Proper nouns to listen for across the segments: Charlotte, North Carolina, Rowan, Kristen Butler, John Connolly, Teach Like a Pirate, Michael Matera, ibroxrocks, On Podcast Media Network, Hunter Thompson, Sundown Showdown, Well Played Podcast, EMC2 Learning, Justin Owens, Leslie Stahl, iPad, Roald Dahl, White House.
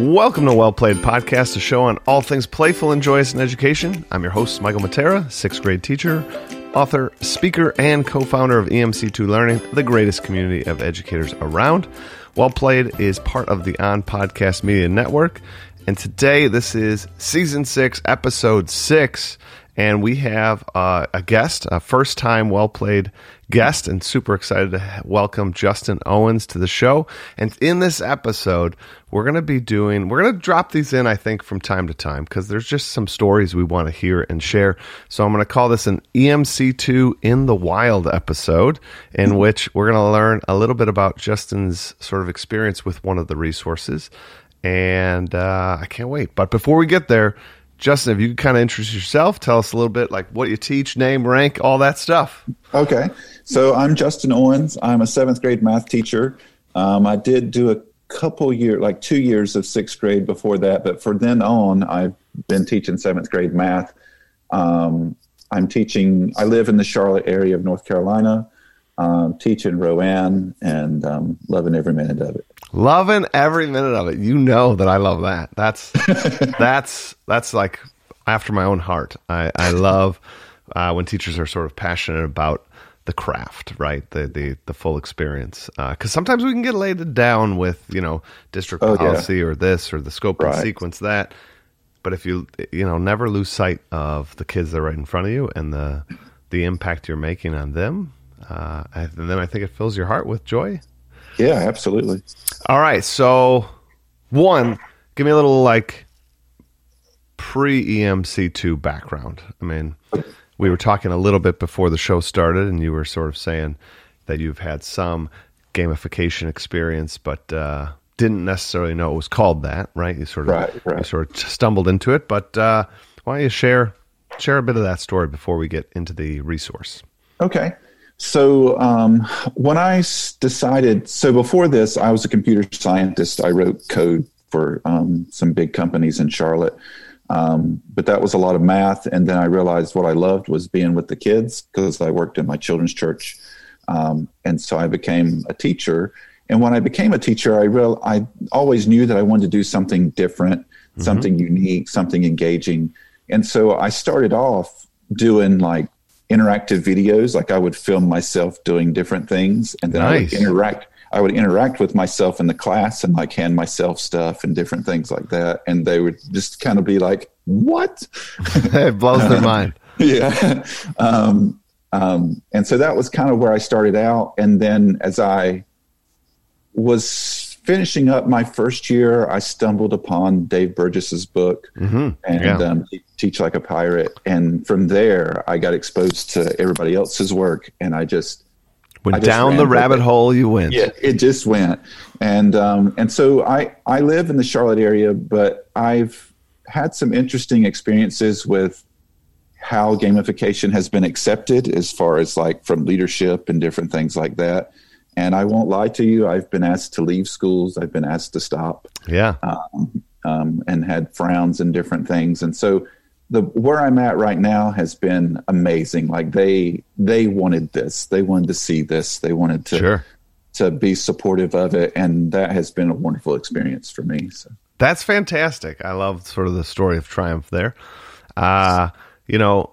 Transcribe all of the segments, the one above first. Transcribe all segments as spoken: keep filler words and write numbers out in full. Welcome to Well Played Podcast, a show on all things playful and joyous in education. I'm your host, Michael Matera, sixth grade teacher, author, speaker, and co-founder of E M C two Learning, the greatest community of educators around. Well Played is part of the On Podcast Media Network, and today this is Season six, Episode six, and we have uh, a guest, a first-time Well Played guest, and super excited to welcome Justin Owens to the show. And in this episode, we're going to be doing, we're going to drop these in, I think, from time to time, because there's just some stories we want to hear and share. So I'm going to call this an E M C two in the Wild episode, in which we're going to learn a little bit about Justin's sort of experience with one of the resources. And uh, I can't wait. But before we get there, Justin, if you could kind of introduce yourself, tell us a little bit like what you teach, name, rank, all that stuff. Okay. So I'm Justin Owens. I'm a seventh grade math teacher. Um, I did do a couple years, like two years of sixth grade before that. But for then on, I've been teaching seventh grade math. Um, I'm teaching, I live in the Charlotte area of North Carolina, um, teaching Rowan and um, loving every minute of it. Loving every minute of it. You know that I love that. That's that's that's like after my own heart. I, I love uh, when teachers are sort of passionate about the craft, right? The the, the full experience. Because uh, sometimes we can get laid down with, you know, district oh, policy yeah. or this or the scope right. and sequence that. But if you you know never lose sight of the kids that are right in front of you and the the impact you're making on them, uh, and then I think it fills your heart with joy. Yeah, absolutely. All right. So, one, give me a little like pre-E M C two background. I mean, we were talking a little bit before the show started, and you were sort of saying that you've had some gamification experience, but uh, didn't necessarily know it was called that, right? You sort of right, right. You sort of stumbled into it. But uh, why don't you share share a bit of that story before we get into the resource? Okay. So um, when I decided, so before this, I was a computer scientist. I wrote code for um, some big companies in Charlotte, um, but that was a lot of math. And then I realized what I loved was being with the kids because I worked in my children's church. Um, and so I became a teacher. And when I became a teacher, I real I always knew that I wanted to do something different, mm-hmm. something unique, something engaging. And so I started off doing like interactive videos. Like I would film myself doing different things, and then nice. I would interact, I would interact with myself in the class and like hand myself stuff and different things like that. And they would just kind of be like, what? It blows their mind. Yeah. Um, um, and so that was kind of where I started out. And then as I was finishing up my first year, I stumbled upon Dave Burgess's book mm-hmm. and, yeah. um, Teach Like a Pirate. And from there, I got exposed to everybody else's work. And I just went I just down the rabbit it. hole you went. Yeah, it just went. And um, and so I, I live in the Charlotte area, but I've had some interesting experiences with how gamification has been accepted as far as like from leadership and different things like that. And I won't lie to you, I've been asked to leave schools. I've been asked to stop. Yeah. Um, um, and had frowns and different things. And so The where I'm at right now has been amazing. Like they they wanted this, they wanted to see this, they wanted to sure. to be supportive of it, and that has been a wonderful experience for me. So that's fantastic. I love sort of the story of triumph there. Uh, you know,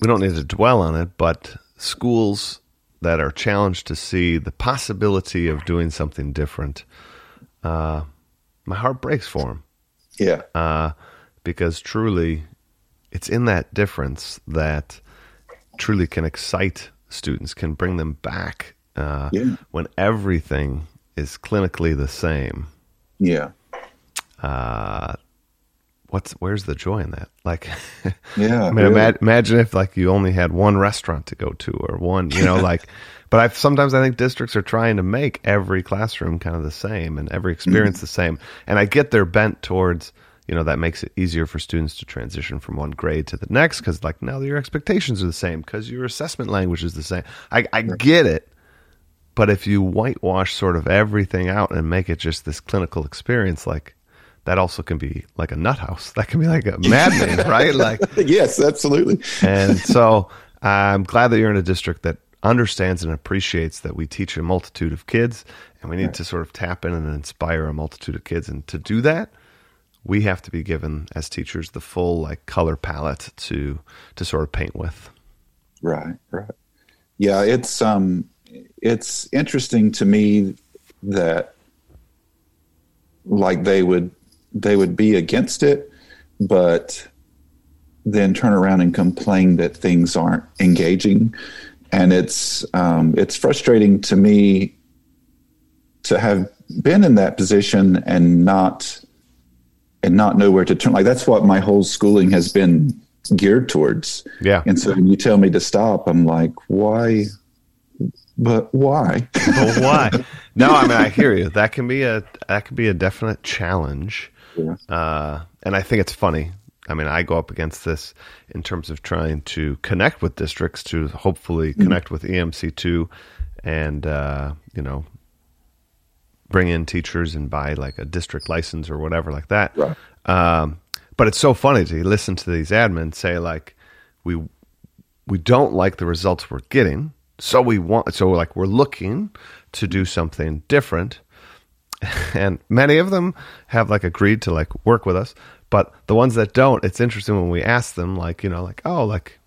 we don't need to dwell on it, but schools that are challenged to see the possibility of doing something different, uh, my heart breaks for them. Yeah. Uh, Because truly, it's in that difference that truly can excite students, can bring them back uh, yeah. when everything is clinically the same. Yeah. Uh, what's where's the joy in that? Like, yeah. I mean, really. ima- imagine if like you only had one restaurant to go to, or one, you know, like. But I sometimes I think districts are trying to make every classroom kind of the same and every experience mm-hmm. the same. And I get their bent towards, you know, that makes it easier for students to transition from one grade to the next because, like, now your expectations are the same because your assessment language is the same. I, I get it, but if you whitewash sort of everything out and make it just this clinical experience, like, that also can be like a nut house. That can be like a maddening, right? Like, yes, absolutely. And so I'm glad that you're in a district that understands and appreciates that we teach a multitude of kids And we need right. to sort of tap in and inspire a multitude of kids. And to do that, we have to be given as teachers the full like color palette to to sort of paint with. Right, right. Yeah, it's um it's interesting to me that like they would they would be against it, but then turn around and complain that things aren't engaging. And it's um, it's frustrating to me to have been in that position and not and not know where to turn. Like that's what my whole schooling has been geared towards. Yeah. And so when you tell me to stop, I'm like, why? But why? But why? No, I mean, I hear you. That can be a that can be a definite challenge. Yeah. Uh, and I think it's funny. I mean, I go up against this in terms of trying to connect with districts to hopefully connect mm-hmm. with E M C two and, uh, you know, bring in teachers and buy like a district license or whatever like that. Right. Um, but it's so funny to listen to these admins say like, we, we don't like the results we're getting. So we want, so like we're looking to do something different. And many of them have like agreed to like work with us. But the ones that don't, it's interesting when we ask them, like, you know, like, oh, like,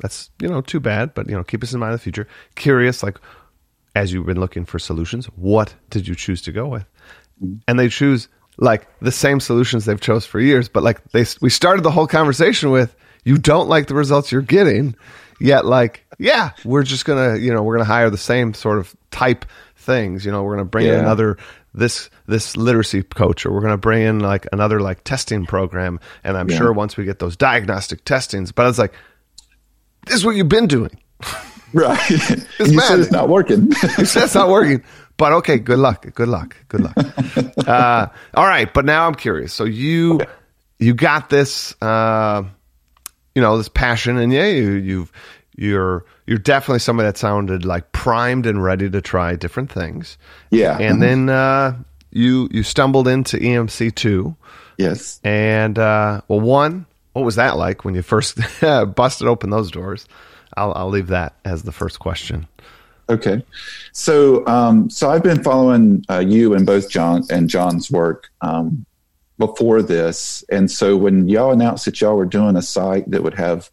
that's, you know, too bad, but, you know, keep us in mind in the future. Curious, like, as you've been looking for solutions, what did you choose to go with? And they choose, like, the same solutions they've chose for years, but, like, they we started the whole conversation with, you don't like the results you're getting, yet, like, yeah, we're just going to, you know, we're going to hire the same sort of type things, you know, we're going to bring yeah. in another... this this literacy coach, or we're going to bring in like another like testing program, and I'm yeah. sure once we get those diagnostic testings, but I was like, this is what you've been doing. Right. It's you said it's not working. You said it's not working, but okay, good luck, good luck, good luck. Uh, all right, but now I'm curious. So you okay. you got this, uh, you know, this passion, and yeah, you, you've, you're you're definitely somebody that sounded like primed and ready to try different things. Yeah. And then uh, you you stumbled into E M C two. Yes. And, uh, well, one, what was that like when you first busted open those doors? I'll, I'll leave that as the first question. Okay. So um, so I've been following uh, you and both John and John's work um, before this. And so when y'all announced that y'all were doing a site that would have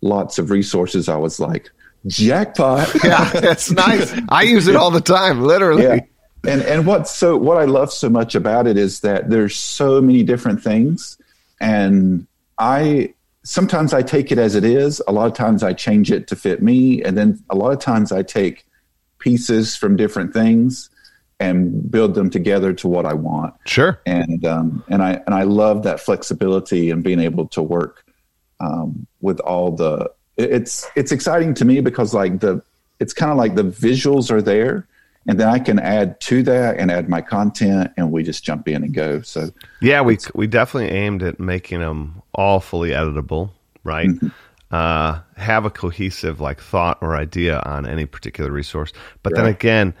lots of resources, I was like, jackpot. Yeah, that's nice. I use it all the time, literally. Yeah. And and what's so what I love so much about it is that there's so many different things, and I sometimes I take it as it is. A lot of times I change it to fit me, and then a lot of times I take pieces from different things and build them together to what I want. Sure. And um and I and I love that flexibility and being able to work Um, with all the, it's it's exciting to me because like the, it's kind of like the visuals are there, and then I can add to that and add my content, and we just jump in and go. So yeah, we we definitely aimed at making them all fully editable, right? Mm-hmm. Uh, have a cohesive like thought or idea on any particular resource, but right. then again,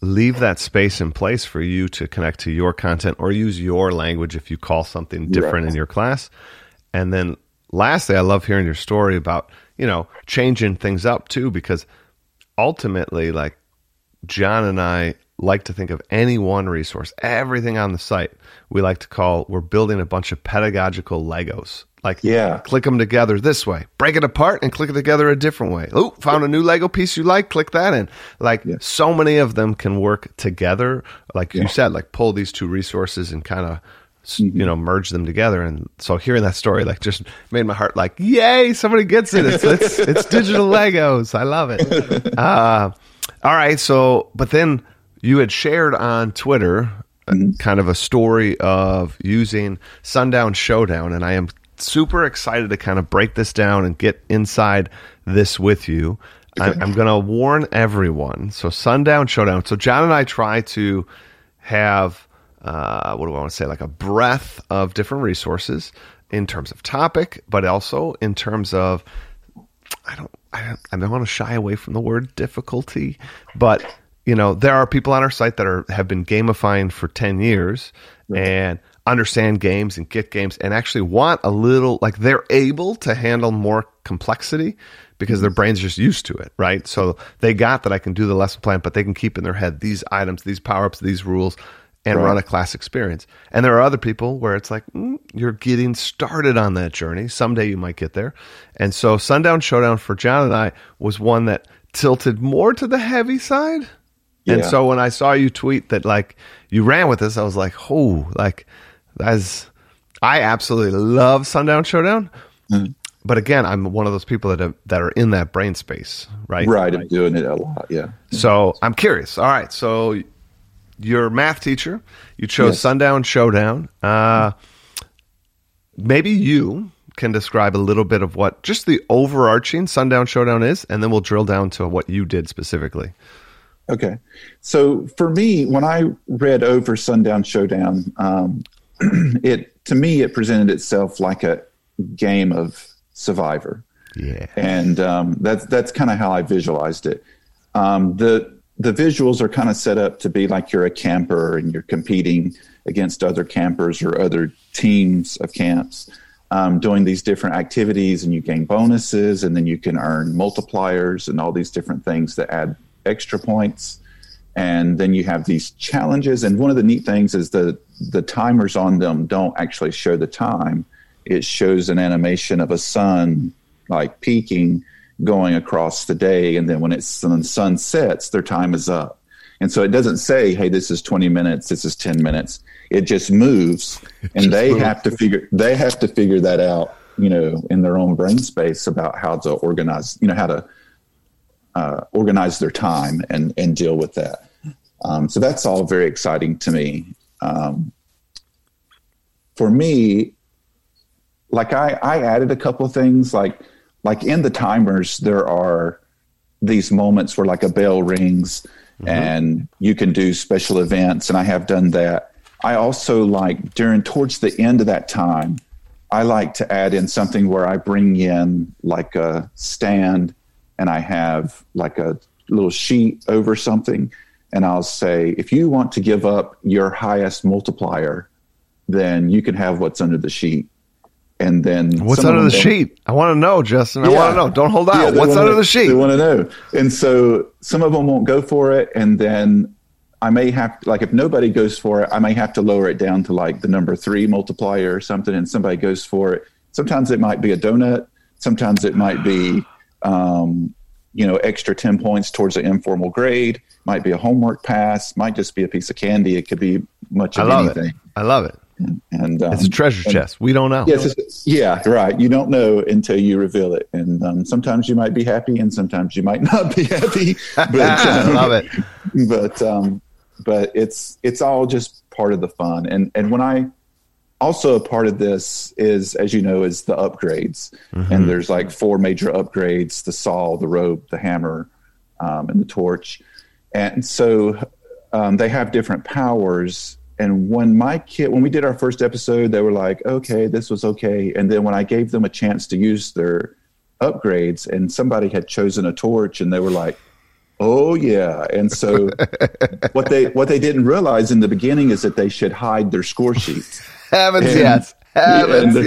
leave that space in place for you to connect to your content or use your language if you call something different right. in your class, and then. Lastly, I love hearing your story about, you know, changing things up too, because ultimately, like John and I like to think of any one resource, everything on the site, we like to call, we're building a bunch of pedagogical Legos. Like, yeah, click them together this way, break it apart and click it together a different way. Oh, found a new Lego piece you like, click that in. Like yeah. so many of them can work together. Like yeah. you said, like pull these two resources and kind of, you know, merge them together. And so hearing that story, like just made my heart like, yay, somebody gets it. It's, it's, it's digital Legos. I love it. Uh, all right. So, but then you had shared on Twitter mm-hmm. kind of a story of using Sundown Showdown. And I am super excited to kind of break this down and get inside this with you. Okay. I, I'm going to warn everyone. So Sundown Showdown. So John and I try to have, Uh, what do I want to say? Like a breadth of different resources in terms of topic, but also in terms of, I don't, I don't, I don't want to shy away from the word difficulty, but you know, there are people on our site that are, have been gamifying for ten years right. and understand games and get games and actually want a little, like they're able to handle more complexity because their brain's just used to it, right? So they got that I can do the lesson plan, but they can keep in their head these items, these power-ups, these rules, and right. run a class experience. And there are other people where it's like, mm, you're getting started on that journey. Someday you might get there. And so Sundown Showdown for John and I was one that tilted more to the heavy side. Yeah. And so when I saw you tweet that, like, you ran with this, I was like, oh, like, that's, I absolutely love Sundown Showdown. Mm-hmm. But again, I'm one of those people that have, that are in that brain space, right? Right, I'm doing it a lot, yeah. So I'm curious. All right, so your math teacher, you chose yes. Sundown Showdown. Uh, maybe you can describe a little bit of what just the overarching Sundown Showdown is, and then we'll drill down to what you did specifically. Okay. So for me, when I read over Sundown Showdown, um, it to me, it presented itself like a game of Survivor. Yeah. And um, that's that's kind of how I visualized it. Um, the the visuals are kind of set up to be like you're a camper and you're competing against other campers or other teams of camps, um, doing these different activities, and you gain bonuses, and then you can earn multipliers and all these different things that add extra points. And then you have these challenges. And one of the neat things is the the timers on them don't actually show the time. It shows an animation of a sun, like peaking, going across the day. And then when it's when the sun sets, their time is up. And so it doesn't say, hey, this is twenty minutes, this is ten minutes. It just moves. It and just they moves. have to figure, they have to figure that out, you know, in their own brain space about how to organize, you know, how to uh, organize their time and, and deal with that. Um, so that's all very exciting to me. Um, for me, Like I, I added a couple of things like, like in the timers, there are these moments where like a bell rings mm-hmm. and you can do special events. And I have done that. I also like during, towards the end of that time, I like to add in something where I bring in like a stand and I have like a little sheet over something. And I'll say, if you want to give up your highest multiplier, then you can have what's under the sheet. And then what's under the sheet? I want to know, Justin. I yeah. want to know. Don't hold out. Yeah, what's under to, the sheet? They want to know. And so some of them won't go for it. And then I may have, like, if nobody goes for it, I may have to lower it down to like the number three multiplier or something. And somebody goes for it. Sometimes it might be a donut. Sometimes it might be, um, you know, extra ten points towards an informal grade. Might be a homework pass. Might just be a piece of candy. It could be much of I love anything. It. I love it. And um, it's a treasure and, chest. We don't know. Yes, yeah, right. You don't know until you reveal it. And um, sometimes you might be happy, and sometimes you might not be happy. But, I love it. But um, but it's it's all just part of the fun. And and when I also a part of this is, as you know, is the upgrades. Mm-hmm. And there's like four major upgrades: the saw, the rope, the hammer, um, and the torch. And so um, they have different powers. And when my kid, when we did our first episode, they were like, okay, this was okay. And then when I gave them a chance to use their upgrades and somebody had chosen a torch and they were like, oh yeah. And so what they, what they didn't realize in the beginning is that they should hide their score sheets. Heavens, and, yes. Heavens, and,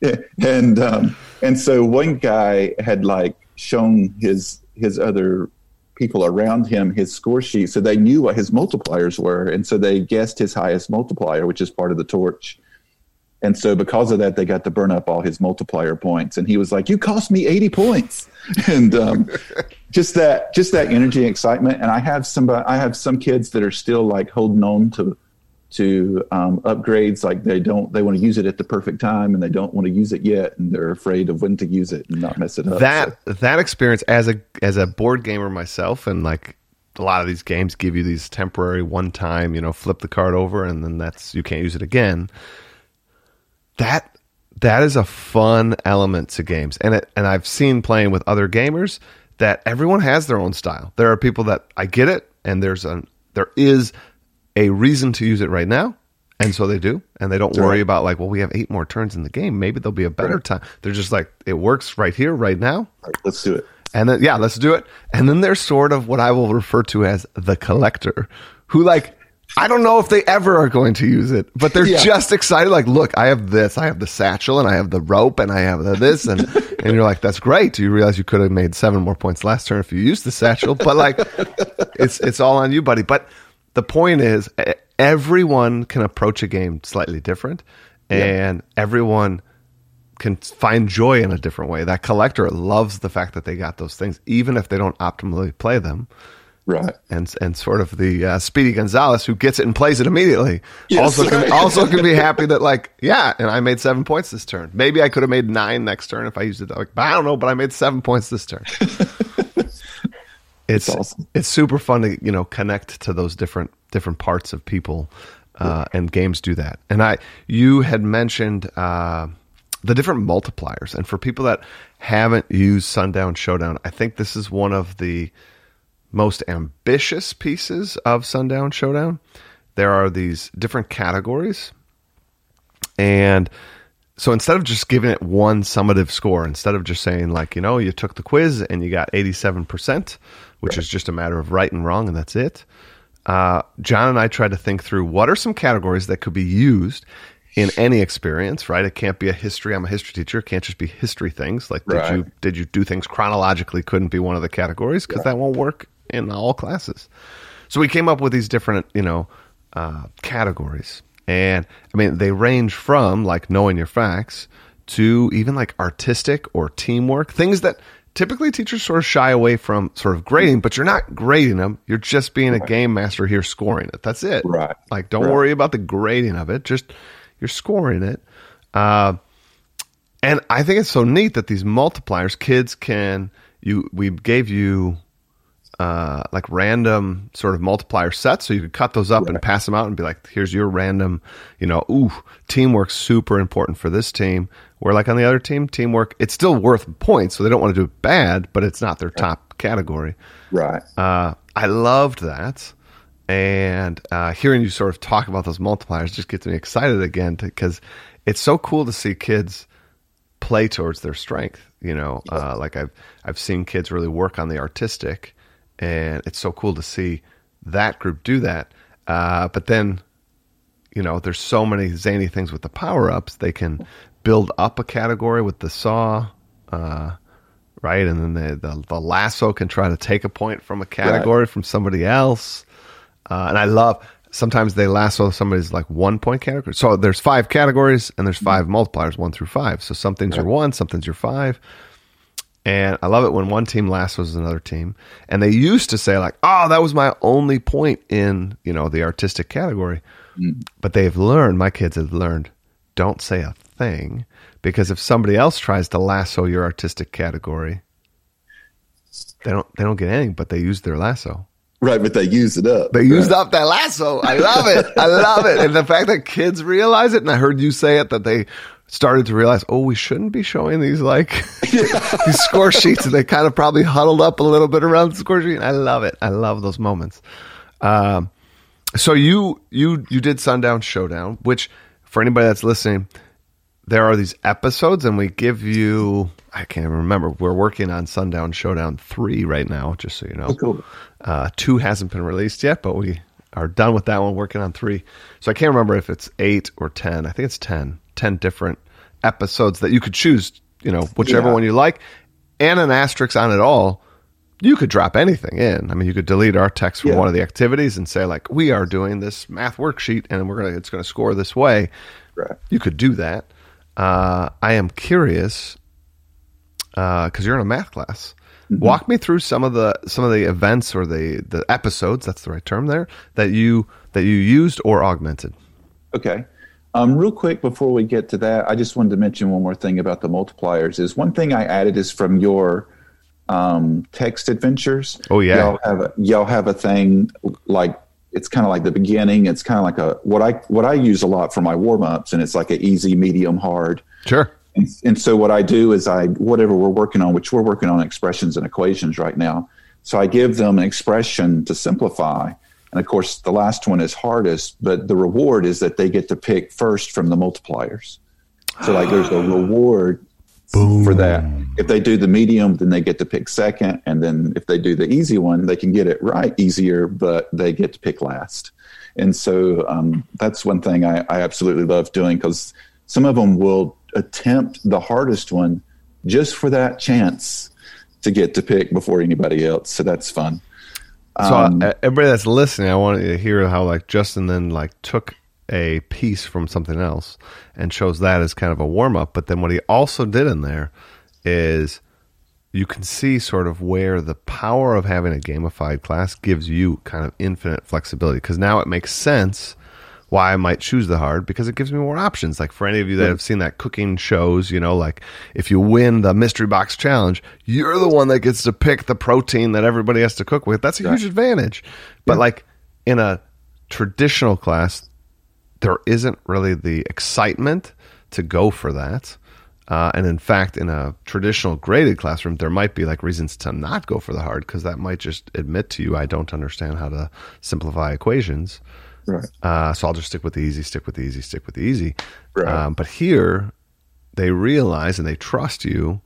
yes. And, um, and so one guy had like shown his, his other people around him his score sheet, so they knew what his multipliers were, and so they guessed his highest multiplier, which is part of the torch. And so because of that, they got to burn up all his multiplier points, and he was like, you cost me eighty points. And um just that just that energy and excitement. And I have somebody I have some kids that are still like holding on to to um upgrades, like they don't they want to use it at the perfect time, and they don't want to use it yet, and they're afraid of when to use it and not mess it up. That so. that experience as a as a board gamer myself, and like a lot of these games give you these temporary one time, you know, flip the card over and then that's you can't use it again. That that is a fun element to games. And it and I've seen playing with other gamers that everyone has their own style. There are people that I get it, and there's a there is a reason to use it right now, and so they do, and they don't worry right. about like, well, we have eight more turns in the game, maybe there'll be a better right. time. They're just like, it works right here, right now, right, let's do it. And then yeah let's do it. And then there's sort of what I will refer to as the collector, who like I don't know if they ever are going to use it, but they're yeah. just excited. Like, look, I have this, I have the satchel and I have the rope and I have the this. And, and you're like, that's great. Do you realize you could have made seven more points last turn if you used the satchel? But like, it's, it's all on you, buddy. But the point is everyone can approach a game slightly different and yeah. everyone can find joy in a different way. That collector loves the fact that they got those things, even if they don't optimally play them. Right. And and sort of the uh, Speedy Gonzalez who gets it and plays it immediately yes. also can, also can be happy that like, yeah, and I made seven points this turn. Maybe I could have made nine next turn if I used it. Like, I don't know, but I made seven points this turn. it's it's, awesome. It's super fun to, you know, connect to those different different parts of people uh, yeah. and games do that. And I you had mentioned uh, the different multipliers. And for people that haven't used Sundown Showdown, I think this is one of the most ambitious pieces of Sundown Showdown. There are these different categories. And so instead of just giving it one summative score, instead of just saying like, you know, you took the quiz and you got eighty-seven percent, which right. is just a matter of right and wrong, and that's it. Uh, John and I tried to think through what are some categories that could be used in any experience, right? It can't be a history. I'm a history teacher. It can't just be history things. Like, did right. you did you do things chronologically? Couldn't be one of the categories because right. that won't work in all classes. So we came up with these different, you know, uh, categories. And I mean, they range from like knowing your facts to even like artistic or teamwork, things that typically teachers sort of shy away from sort of grading, but you're not grading them. You're just being right. a game master here scoring it. That's it. Right. Like, don't right. worry about the grading of it. Just, you're scoring it. Uh, and I think it's so neat that these multipliers, kids can, you, we gave you, Uh, like random sort of multiplier sets. So you could cut those up right. and pass them out and be like, here's your random, you know, ooh, teamwork's super important for this team. Where like on the other team, teamwork, it's still worth points. So they don't want to do it bad, but it's not their right. top category. Right. Uh, I loved that. And uh, hearing you sort of talk about those multipliers just gets me excited again because it's so cool to see kids play towards their strength. You know, yes. uh, like I've, I've seen kids really work on the artistic. And it's so cool to see that group do that. Uh, but then, you know, there's so many zany things with the power-ups. They can build up a category with the saw, uh, right? And then the, the the lasso can try to take a point from a category right. from somebody else. Uh, and I love, sometimes they lasso somebody's like one-point category. So there's five categories and there's five multipliers, one through five. So some things right. are one, some things are five. And I love it when one team lassos another team. And they used to say like, oh, that was my only point in, you know, the artistic category. Mm. But they've learned, my kids have learned, don't say a thing. Because if somebody else tries to lasso your artistic category, they don't they don't get anything, but they use their lasso. Right, but they used it up. They right? used up that lasso. I love it. I love it. And the fact that kids realize it, and I heard you say it, that they started to realize, oh, we shouldn't be showing these like these score sheets, and they kind of probably huddled up a little bit around the score sheet. I love it. I love those moments. Um, so you you you did Sundown Showdown, which for anybody that's listening, there are these episodes, and we give you I can't even remember. We're working on Sundown Showdown three right now, just so you know. Oh, cool. Uh, two hasn't been released yet, but we are done with that one. Working on three, so I can't remember if it's eight or ten. I think it's ten. ten different episodes that you could choose, you know, whichever yeah. one you like, and an asterisk on it all. You could drop anything in. I mean, you could delete our text from yeah. one of the activities and say like, we are doing this math worksheet and we're going to, it's going to score this way. Right. You could do that. Uh, I am curious, uh, cause you're in a math class. Mm-hmm. Walk me through some of the, some of the events or the, the episodes, that's the right term there, that you, that you used or augmented. Okay. Um, real quick, before we get to that, I just wanted to mention one more thing about the multipliers. Is one thing I added is from your um, text adventures. Oh yeah, y'all have a, y'all have a thing like it's kind of like the beginning. It's kind of like a what I what I use a lot for my warm ups, and it's like an easy, medium, hard. Sure. And, and so what I do is I whatever we're working on, which we're working on expressions and equations right now. So I give them an expression to simplify. And, of course, the last one is hardest, but the reward is that they get to pick first from the multipliers. So, like, there's a reward Boom. For that. If they do the medium, then they get to pick second. And then if they do the easy one, they can get it right easier, but they get to pick last. And so um, that's one thing I, I absolutely love doing, because some of them will attempt the hardest one just for that chance to get to pick before anybody else. So that's fun. So um, I, everybody that's listening, I wanted to hear how like Justin then like took a piece from something else and chose that as kind of a warm up. But then what he also did in there is you can see sort of where the power of having a gamified class gives you kind of infinite flexibility. Because now it makes sense why I might choose the hard, because it gives me more options. Like for any of you that have seen that cooking shows, you know, like if you win the mystery box challenge, you're the one that gets to pick the protein that everybody has to cook with. That's a huge right. advantage. But yeah. like in a traditional class, there isn't really the excitement to go for that. Uh, and in fact, in a traditional graded classroom, there might be like reasons to not go for the hard, because that might just admit to you, I don't understand how to simplify equations. Right. Uh, so I'll just stick with the easy, stick with the easy, stick with the easy. Right. Um, but here, they realize and they trust you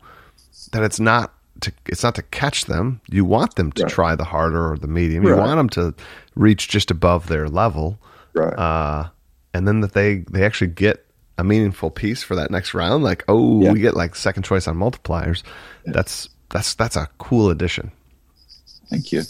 that it's not to it's not to catch them. You want them to right. try the harder or the medium. Right. You want them to reach just above their level, right. uh, and then that they they actually get a meaningful piece for that next round. Like, oh, yeah. we get like second choice on multipliers. Yeah. That's that's that's a cool addition. Thank you.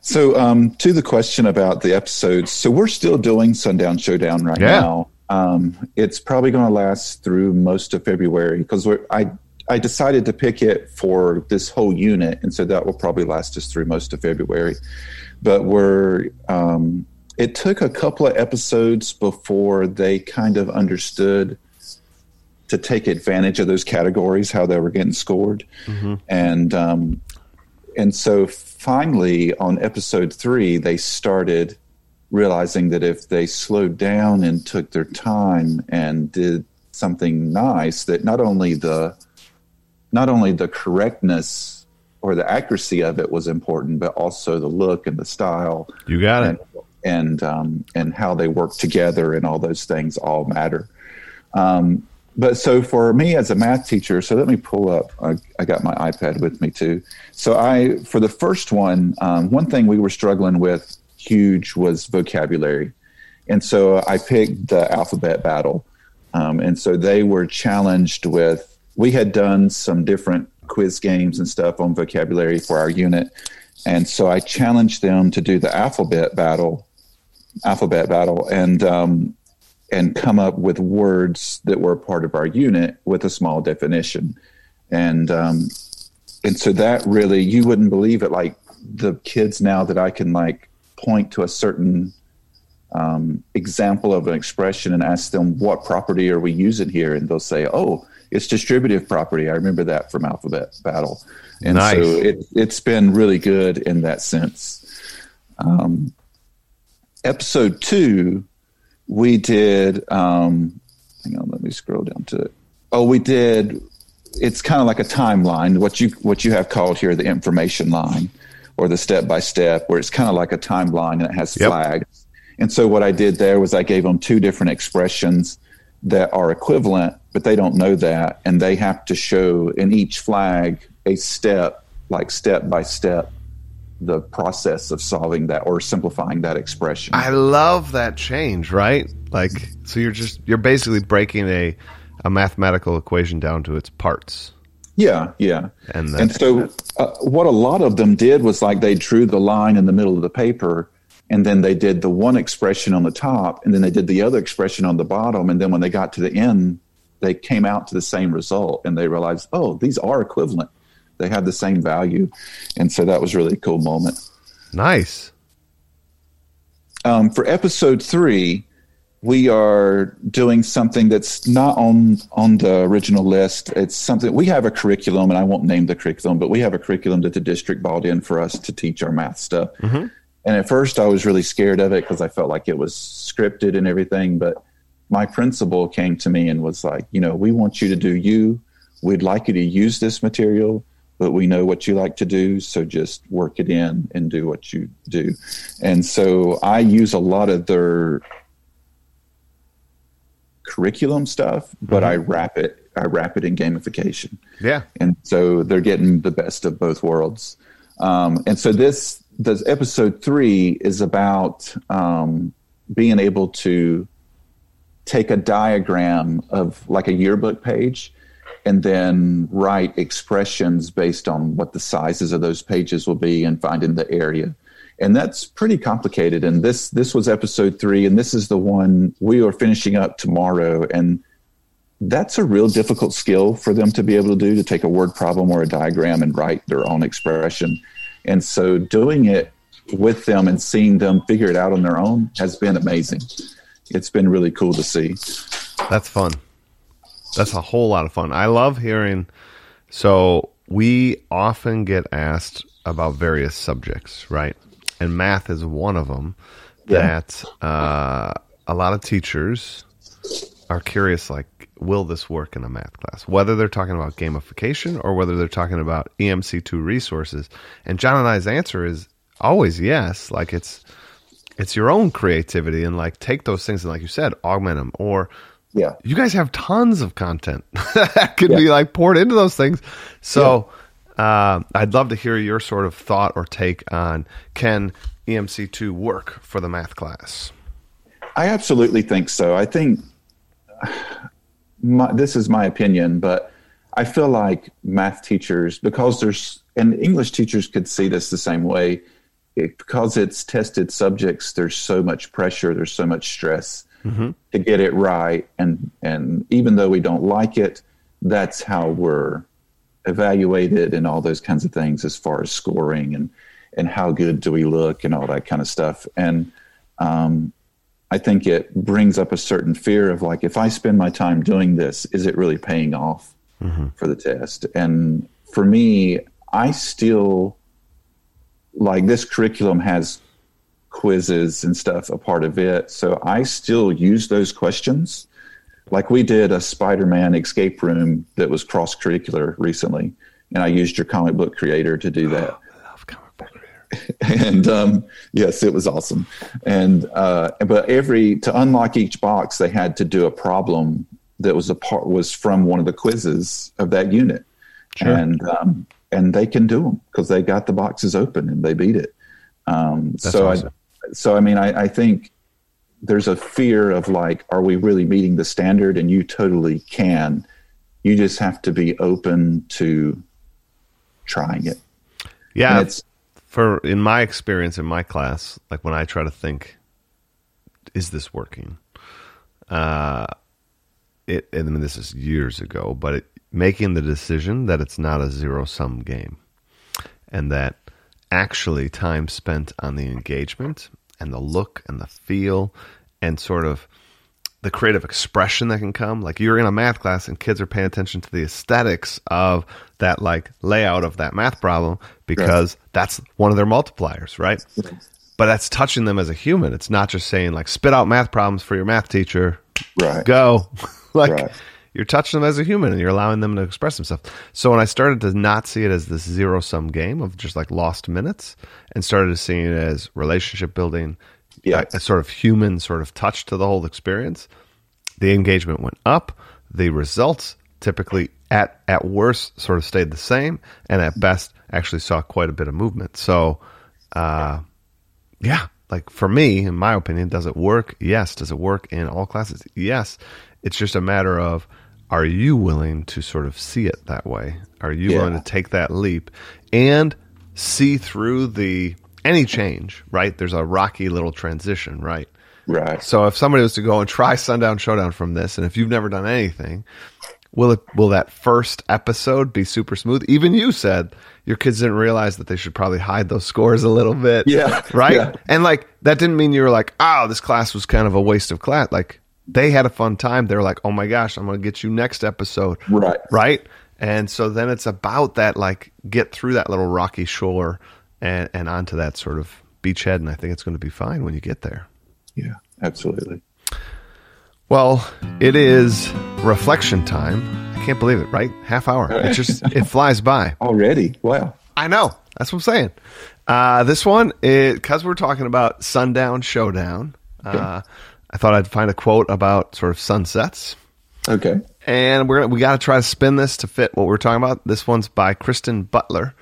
So um, to the question about the episodes, so we're still doing Sundown Showdown right yeah. now. Um, it's probably going to last through most of February, because I I decided to pick it for this whole unit, and so that will probably last us through most of February. But we're um, it took a couple of episodes before they kind of understood to take advantage of those categories, how they were getting scored, mm-hmm. and um, and so. Finally, on episode three, they started realizing that if they slowed down and took their time and did something nice, that not only the not only the correctness or the accuracy of it was important, but also the look and the style. You got it. And and, um, and how they work together and all those things all matter. Um, But so for me as a math teacher, so let me pull up, I, I got my iPad with me too. So I, for the first one, um, one thing we were struggling with huge was vocabulary. And so I picked the alphabet battle. Um, and so they were challenged with, we had done some different quiz games and stuff on vocabulary for our unit. And so I challenged them to do the alphabet battle, alphabet battle. And, um, and come up with words that were part of our unit with a small definition. And um, and so that really, you wouldn't believe it, like the kids now that I can like point to a certain um, example of an expression and ask them, what property are we using here? And they'll say, oh, it's distributive property. I remember that from Alphabet Battle. And nice. So it, it's been really good in that sense. Um, episode two, we did, um, hang on, let me scroll down to it. Oh, we did, it's kind of like a timeline, what you what you have called here the information line or the step-by-step, where it's kind of like a timeline and it has yep. flags. And so what I did there was I gave them two different expressions that are equivalent, but they don't know that. And they have to show in each flag a step, like step-by-step, the process of solving that or simplifying that expression. I love that change, right? Like, so you're just, you're basically breaking a, a mathematical equation down to its parts. Yeah. Yeah. And, and so uh, what a lot of them did was like, they drew the line in the middle of the paper, and then they did the one expression on the top, and then they did the other expression on the bottom. And then when they got to the end, they came out to the same result, and they realized, oh, these are equivalent. They had the same value. And so that was really a cool moment. Nice. Um, for episode three, we are doing something that's not on, on the original list. It's something, we have a curriculum, and I won't name the curriculum, but we have a curriculum that the district bought in for us to teach our math stuff. Mm-hmm. And at first I was really scared of it because I felt like it was scripted and everything. But my principal came to me and was like, you know, we want you to do you. We'd like you to use this material, but we know what you like to do, so just work it in and do what you do. And so I use a lot of their curriculum stuff, but mm-hmm. I wrap it I wrap it in gamification. Yeah. And so they're getting the best of both worlds. Um, and so this the episode three is about um, being able to take a diagram of like a yearbook page and then write expressions based on what the sizes of those pages will be and finding the area. And that's pretty complicated. And this this was episode three, and this is the one we are finishing up tomorrow. And that's a real difficult skill for them to be able to do, to take a word problem or a diagram and write their own expression. And so doing it with them and seeing them figure it out on their own has been amazing. It's been really cool to see. That's fun. That's a whole lot of fun. I love hearing. So we often get asked about various subjects, right? And math is one of them yeah. that uh, a lot of teachers are curious, like, will this work in a math class? Whether they're talking about gamification or whether they're talking about E M C two resources. And John and I's answer is always yes. Like, it's it's your own creativity, and like take those things and, like you said, augment them. Or yeah, you guys have tons of content that could yeah. be like poured into those things. So yeah. uh, I'd love to hear your sort of thought or take on, can E M C two work for the math class? I absolutely think so. I think... My, this is my opinion, but I feel like math teachers, because there's, and English teachers could see this the same way, it, because it's tested subjects, there's so much pressure, there's so much stress mm-hmm. to get it right. And, and even though we don't like it, that's how we're evaluated and all those kinds of things as far as scoring and, and how good do we look and all that kind of stuff. And, um, I think it brings up a certain fear of like, if I spend my time doing this, is it really paying off mm-hmm. for the test? And for me, I still, like, this curriculum has quizzes and stuff a part of it. So I still use those questions. Like, we did a Spider-Man escape room that was cross-curricular recently, and I used your comic book creator to do that. And, um, yes, it was awesome. And, uh, but every, to unlock each box, they had to do a problem that was a part, was from one of the quizzes of that unit. Sure. And, um, and they can do them because they got the boxes open and they beat it. Um, That's so awesome. I, so, I mean, I, I think there's a fear of like, are we really meeting the standard? And you totally can. You just have to be open to trying it. Yeah. And it's, For in my experience in my class, like when I try to think, is this working? Uh, it. And I mean, this is years ago, but it, making the decision that it's not a zero-sum game, and that actually time spent on the engagement and the look and the feel and sort of the creative expression that can come. Like, you're in a math class and kids are paying attention to the aesthetics of that, like, layout of that math problem, because right. that's one of their multipliers, right? Okay. But that's touching them as a human. It's not just saying, like, spit out math problems for your math teacher. Right. Go. Like, right. You're touching them as a human and you're allowing them to express themselves. So when I started to not see it as this zero-sum game of just, like, lost minutes, and started to see it as relationship building, yeah, a, a sort of human sort of touch to the whole experience, the engagement went up. The results typically at, at worst sort of stayed the same, and at best actually saw quite a bit of movement. So, uh, yeah, like, for me, in my opinion, does it work? Yes. Does it work in all classes? Yes. It's just a matter of, are you willing to sort of see it that way? Are you yeah. willing to take that leap and see through the, any change, right? There's a rocky little transition, right? Right. So if somebody was to go and try Sundown Showdown from this, and if you've never done anything, will it, will that first episode be super smooth? Even you said your kids didn't realize that they should probably hide those scores a little bit. Yeah. Right. Yeah. And like, that didn't mean you were like, oh, this class was kind of a waste of class. Like, they had a fun time. They're like, oh my gosh, I'm going to get you next episode. Right. Right. And so then it's about that, like, get through that little rocky shore and and onto that sort of beachhead, and I think it's going to be fine when you get there. Yeah, absolutely. Well, it is reflection time. I can't believe it, right? Half hour. It just it flies by. Already? Wow. I know. That's what I'm saying. Uh, this one, because we're talking about Sundown Showdown, uh, okay. I thought I'd find a quote about sort of sunsets. Okay. And we're we got to try to spin this to fit what we're talking about. This one's by Kristen Butler.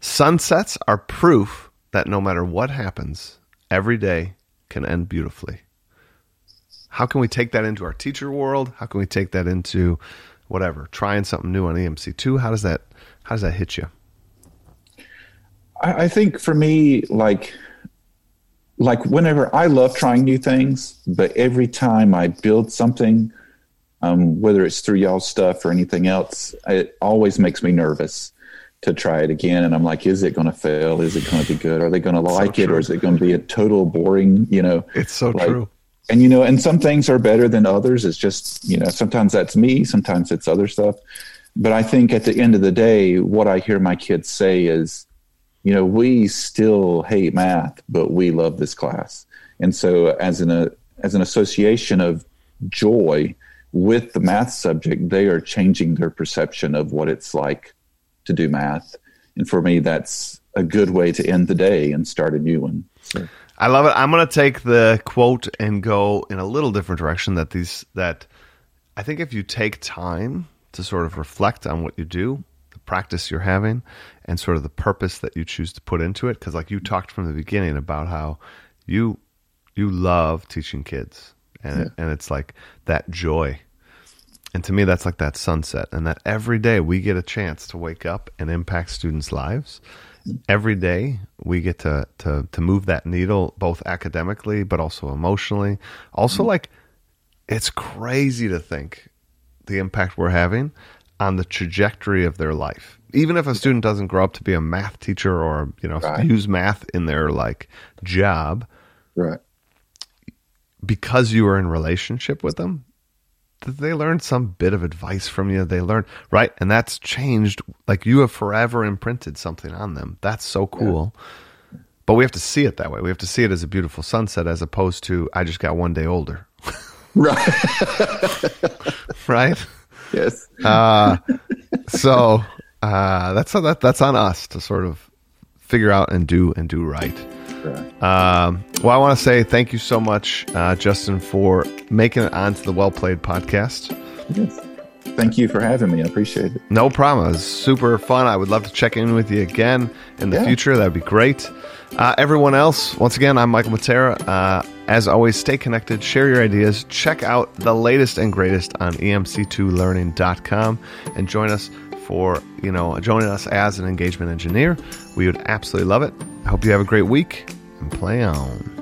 Sunsets are proof that no matter what happens, every day can end beautifully. How can we take that into our teacher world? How can we take that into whatever, trying something new on E M C two? How does that, how does that hit you? I, I think for me, like, like whenever I love trying new things, but every time I build something, um, whether it's through y'all's stuff or anything else, it always makes me nervous to try it again. And I'm like, is it going to fail? Is it going to be good? Are they going to like so it? True. Or is it going to be a total boring, you know? It's so like, true. And, you know, and some things are better than others. It's just, you know, sometimes that's me, sometimes it's other stuff. But I think at the end of the day, what I hear my kids say is, you know, we still hate math, but we love this class. And so as an, uh, as an association of joy with the math subject, they are changing their perception of what it's like to do math. And for me, that's a good way to end the day and start a new one. So. I love it. I'm going to take the quote and go in a little different direction that these, that I think if you take time to sort of reflect on what you do, the practice you're having and sort of the purpose that you choose to put into it. Cause like you talked from the beginning about how you, you love teaching kids and, yeah. it, and it's like that joy. And to me, that's like that sunset and that every day we get a chance to wake up and impact students' lives. Every day we get to, to, to move that needle, both academically, but also emotionally. Also, like, it's crazy to think the impact we're having on the trajectory of their life. Even if a student doesn't grow up to be a math teacher or, you know, right. use math in their like job, right? Because you are in relationship with them, they learned some bit of advice from you. They learned, right? And that's changed. Like you have forever imprinted something on them. That's so cool. Yeah. But we have to see it that way. We have to see it as a beautiful sunset as opposed to, I just got one day older. Right. Right? Yes. Uh, so uh, that's that, that's on us to sort of figure out and do and do right. Um, well, I want to say thank you so much, uh, Justin, for making it onto the Well Played podcast. Yes. Thank you for having me. I appreciate it. No problem. It was super fun. I would love to check in with you again in the yeah. future. That'd be great. Uh, everyone else, once again, I'm Michael Matera. Uh, as always, stay connected, share your ideas, check out the latest and greatest on E M C two learning dot com and join us for, you know, joining us as an engagement engineer. We would absolutely love it. I hope you have a great week and play on.